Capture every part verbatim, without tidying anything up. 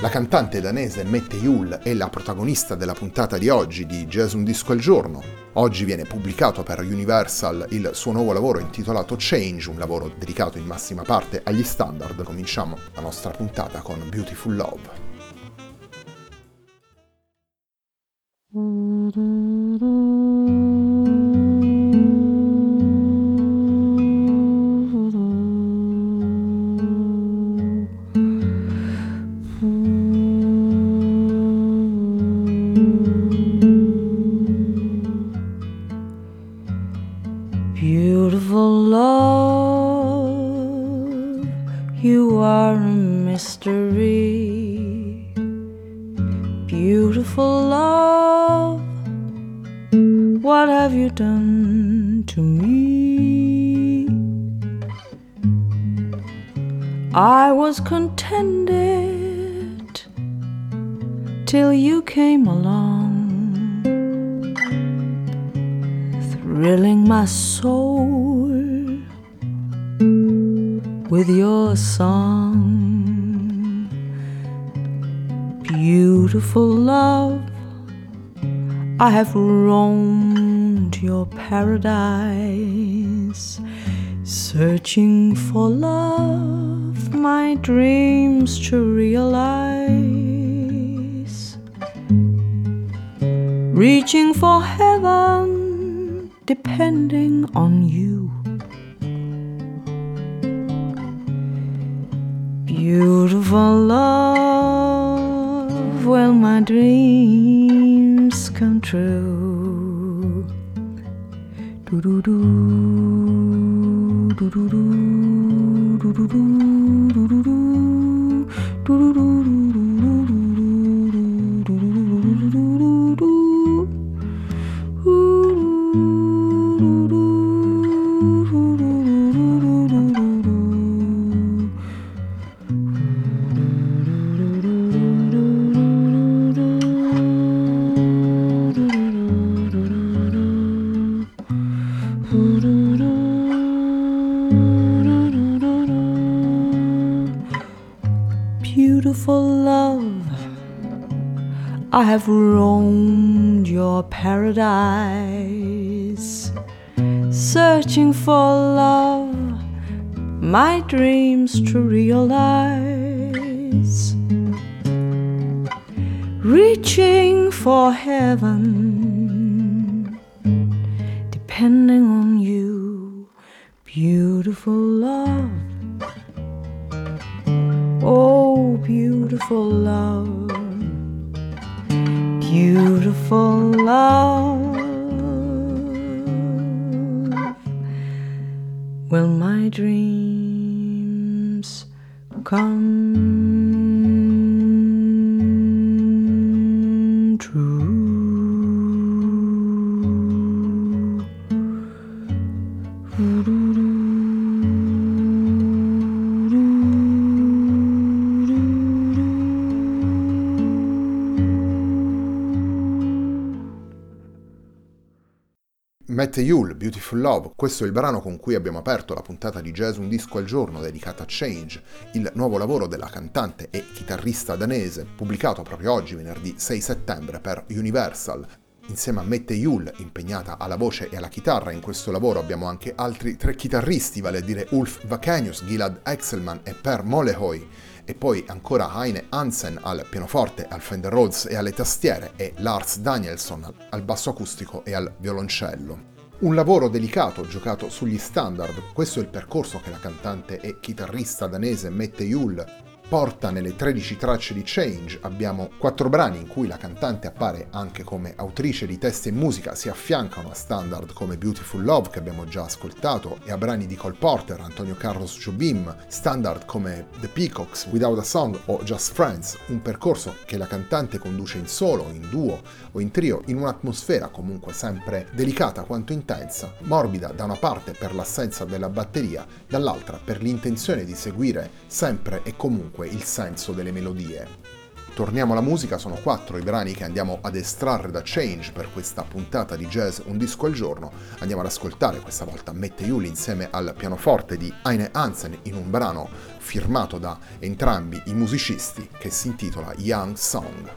La cantante danese Mette Juul è la protagonista della puntata di oggi di Jazz Un Disco al Giorno. Oggi viene pubblicato per Universal il suo nuovo lavoro intitolato Change, un lavoro dedicato in massima parte agli standard. Cominciamo la nostra puntata con Beautiful Love. Beautiful love, what have you done to me? I was contented till you came along, thrilling my soul with your song. Beautiful love, I have roamed your paradise, searching for love, my dreams to realize, reaching for heaven, depending on you. Beautiful love, will my dreams come true? Do do do do do do do do do do do do do I have roamed your paradise, searching for love, my dreams to realize, reaching for heaven, depending on you, beautiful love. Oh, beautiful love. Beautiful love, will my dreams come true? Voodoo. Mette Juul, Beautiful Love, questo è il brano con cui abbiamo aperto la puntata di Jazz Un Disco al Giorno dedicata a Change, il nuovo lavoro della cantante e chitarrista danese, pubblicato proprio oggi, venerdì sei settembre, per Universal. Insieme a Mette Juul, impegnata alla voce e alla chitarra in questo lavoro, abbiamo anche altri tre chitarristi, vale a dire Ulf Wakenius, Gilad Axelman e Per Møllerhøj, e poi ancora Heine Hansen al pianoforte, al Fender Rhodes e alle tastiere, e Lars Danielsson al basso acustico e al violoncello. Un lavoro delicato, giocato sugli standard, questo è il percorso che la cantante e chitarrista danese Mette Juul porta nelle tredici tracce di Change. Abbiamo quattro brani in cui la cantante appare anche come autrice di testi e musica, si affiancano a standard come Beautiful Love, che abbiamo già ascoltato, e a brani di Cole Porter, Antonio Carlos Jobim, standard come The Peacocks, Without a Song o Just Friends, un percorso che la cantante conduce in solo, in duo o in trio, in un'atmosfera comunque sempre delicata quanto intensa, morbida da una parte per l'assenza della batteria, dall'altra per l'intenzione di seguire sempre e comunque il senso delle melodie. Torniamo alla musica, sono quattro i brani che andiamo ad estrarre da Change per questa puntata di Jazz Un Disco al Giorno. Andiamo ad ascoltare questa volta Mette Juul insieme al pianoforte di Heine Hansen in un brano firmato da entrambi i musicisti che si intitola Young Song.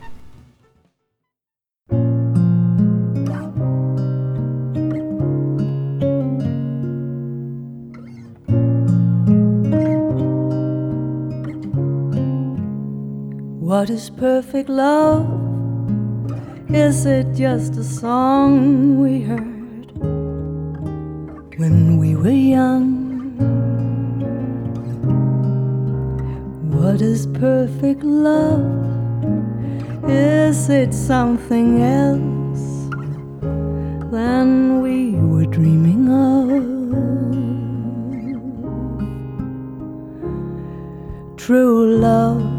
What is perfect love? Is it just a song we heard when we were young? What is perfect love? Is it something else than we were dreaming of? True love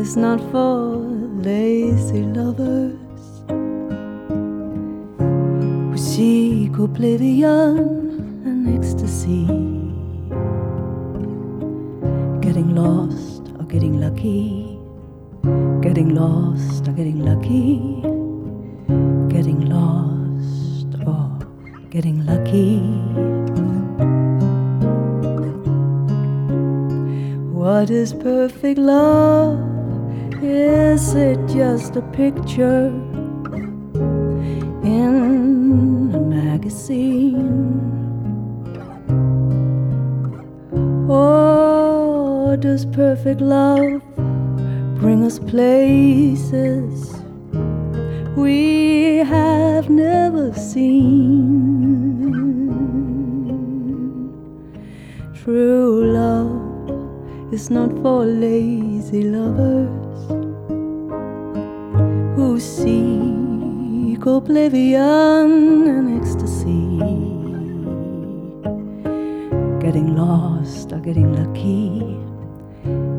is not for lazy lovers who seek oblivion and ecstasy, getting lost or getting lucky, getting lost or getting lucky, getting lost or getting lucky. What is perfect love? Is it just a picture in a magazine? Or does perfect love bring us places we have never seen? True love is not for lazy lovers who seek oblivion and ecstasy, getting lost or getting lucky,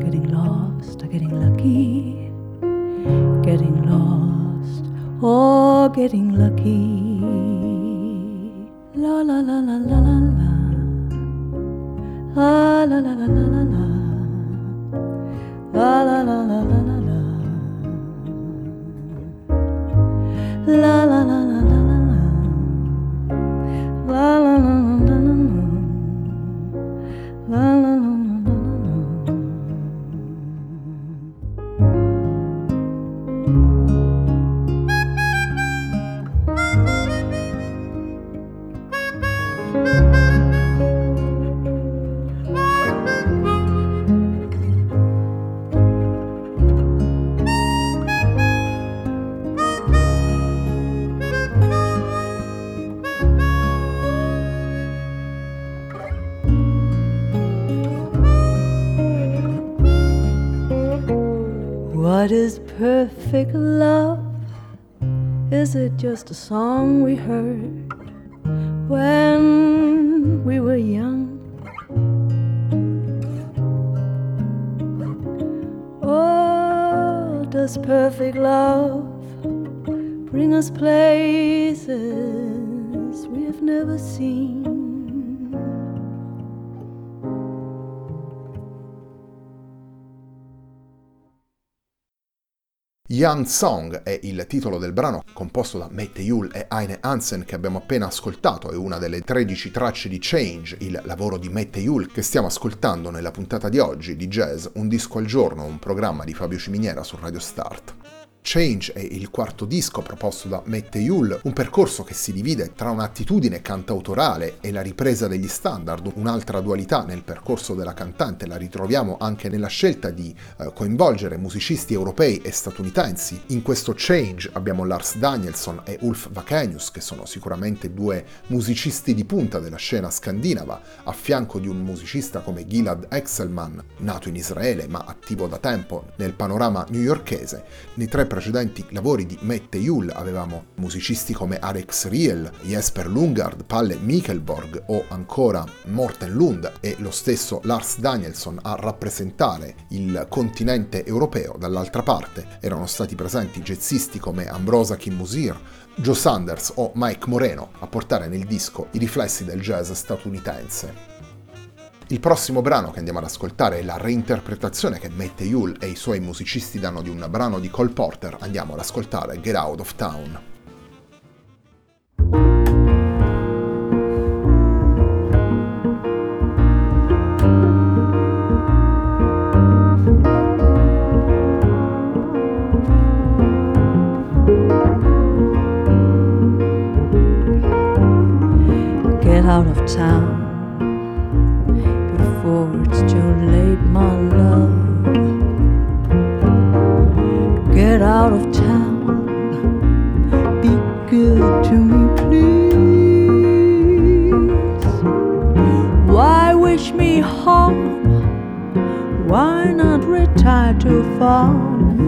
getting lost or getting lucky, getting lost or getting lucky. La la la la la la la, la la la la la la, la la la la la la. La la la la la la la la la la la la. What is perfect love? Is it just a song we heard when we were young? Or does perfect love bring us places we've never seen? Young Song è il titolo del brano, composto da Mette Juul e Heine Hansen, che abbiamo appena ascoltato. È una delle tredici tracce di Change, il lavoro di Mette Juul che stiamo ascoltando nella puntata di oggi di Jazz Un Disco al Giorno, un programma di Fabio Ciminiera su Radio Start. Change è il quarto disco proposto da Mette Juul, un percorso che si divide tra un'attitudine cantautorale e la ripresa degli standard. Un'altra dualità nel percorso della cantante la ritroviamo anche nella scelta di eh, coinvolgere musicisti europei e statunitensi. In questo Change abbiamo Lars Danielsson e Ulf Wakenius, che sono sicuramente due musicisti di punta della scena scandinava, a fianco di un musicista come Gilad Axelman, nato in Israele ma attivo da tempo nel panorama newyorkese. Nei tre precedenti lavori di Mette Juul avevamo musicisti come Alex Riel, Jesper Lungard, Palle Michelborg o ancora Morten Lund e lo stesso Lars Danielsson a rappresentare il continente europeo. Dall'altra parte erano stati presenti jazzisti come Ambrosa Kimusir, Joe Sanders o Mike Moreno a portare nel disco i riflessi del jazz statunitense. Il prossimo brano che andiamo ad ascoltare è la reinterpretazione che Mette Juul e i suoi musicisti danno di un brano di Cole Porter. Andiamo ad ascoltare Get Out of Town. Get out of town before it's too late, my love. Get out of town, be good to me, please. Why wish me harm? Why not retire to a farm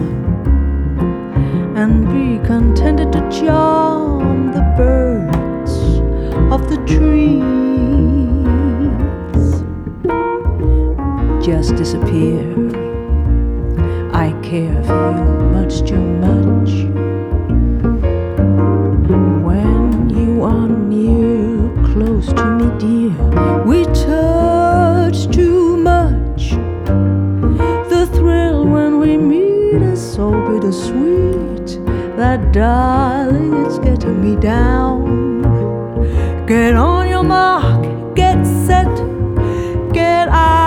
and be contented to charm the birds of the trees? Just disappear. I care for you much too much. When you are near, close to me, dear, we touch too much. The thrill when we meet is so bittersweet that, darling, it's getting me down. Get on your mark, get set, get out.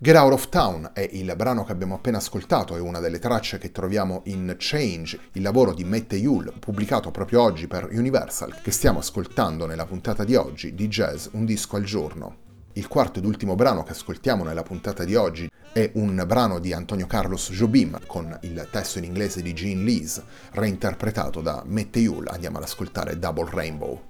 Get Out of Town è il brano che abbiamo appena ascoltato, è una delle tracce che troviamo in Change, il lavoro di Mette Juul, pubblicato proprio oggi per Universal, che stiamo ascoltando nella puntata di oggi di Jazz Un Disco al Giorno. Il quarto ed ultimo brano che ascoltiamo nella puntata di oggi è un brano di Antonio Carlos Jobim con il testo in inglese di Gene Lees, reinterpretato da Mette Juul. Andiamo ad ascoltare Double Rainbow.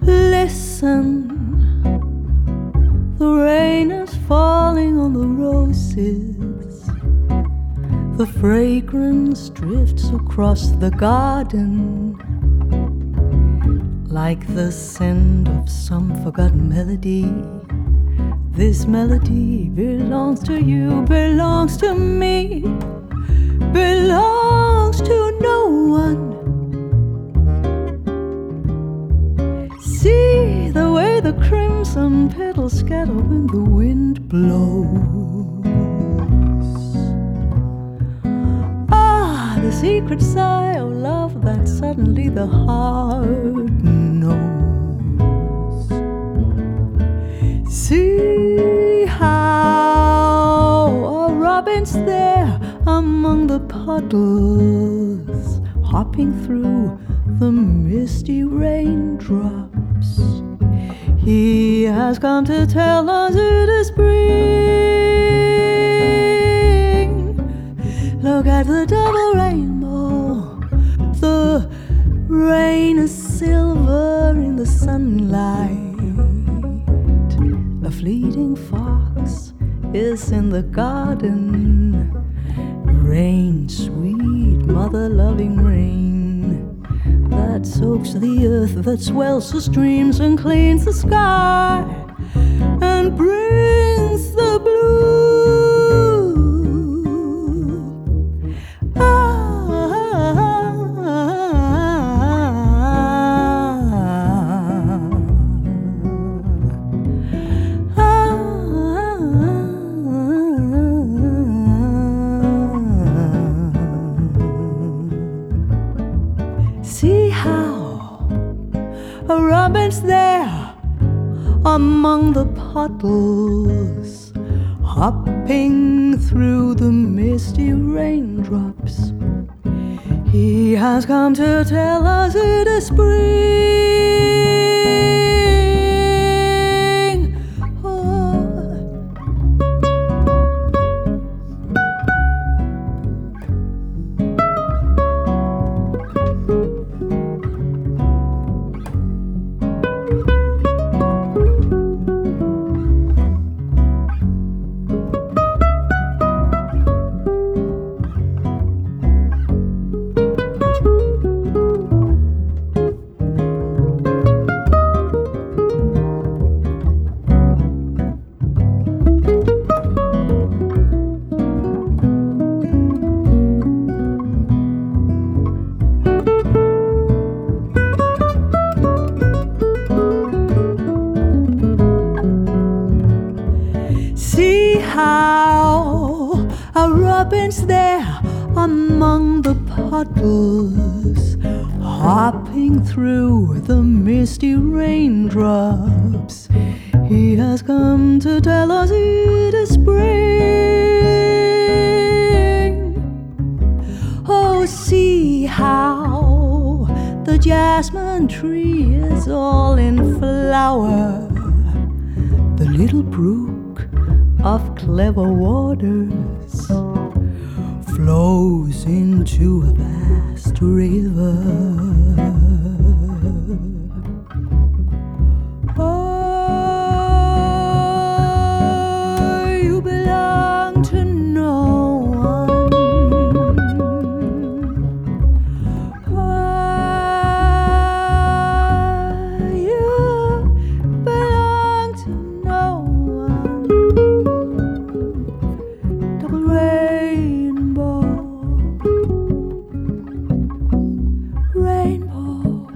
Listen, the rain is falling on the roses. The fragrance drifts across the garden like the scent of some forgotten melody. This melody belongs to you, belongs to me, belongs to no one. See the way the crimson petals scatter when the wind blows. Ah, the secret sigh of love that suddenly the heart knows. See how a robin's there among the puddles, hopping through the misty raindrops. He has come to tell us it is spring. Look at the double rainbow. The rain is silver in the sunlight. A fleeting fox is in the garden. Rain, sweet mother-loving rain, that soaks the earth, that swells the streams and cleans the sky and brings the blue. Ah, ah, ah, ah, ah, ah, ah, ah. See how a robin's there among the puddles, hopping through the misty raindrops. He has come to tell us it is spring. Hopping through the misty raindrops, he has come to tell us it is spring. Oh, see how the jasmine tree is all in flower, the little brook of clever waters flows into a vast river. Oh, you belong to no one. Oh, you belong to no one. Double rain. Rainbow,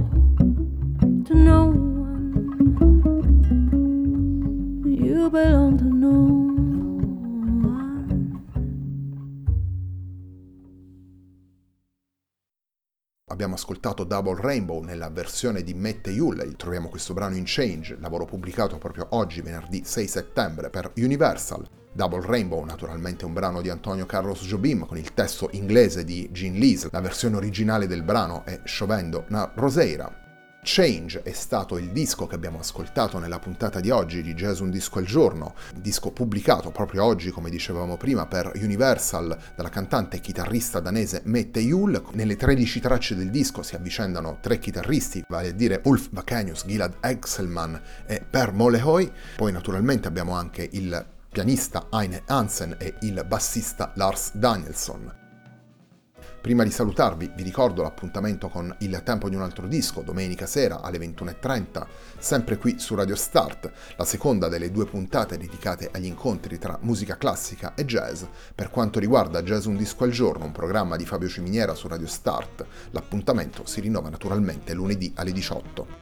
abbiamo ascoltato Double Rainbow nella versione di Mette Juul, troviamo questo brano in Change, lavoro pubblicato proprio oggi, venerdì sei settembre, per Universal. Double Rainbow, naturalmente un brano di Antonio Carlos Jobim con il testo inglese di Gene Lees, la versione originale del brano è Chovendo na Roseira. Change è stato il disco che abbiamo ascoltato nella puntata di oggi di Jazz Un Disco al Giorno, disco pubblicato proprio oggi, come dicevamo prima, per Universal dalla cantante e chitarrista danese Mette Juul. Nelle tredici tracce del disco si avvicendano tre chitarristi, vale a dire Ulf Wakenius, Gilad Axelman e Per Møllerhøj. Poi naturalmente abbiamo anche il pianista Heine Hansen e il bassista Lars Danielsson. Prima di salutarvi vi ricordo l'appuntamento con Il Tempo di un altro disco, domenica sera alle ventuno e trenta, sempre qui su Radio Start, la seconda delle due puntate dedicate agli incontri tra musica classica e jazz. Per quanto riguarda Jazz Un Disco al Giorno, un programma di Fabio Ciminiera su Radio Start, l'appuntamento si rinnova naturalmente lunedì alle diciotto.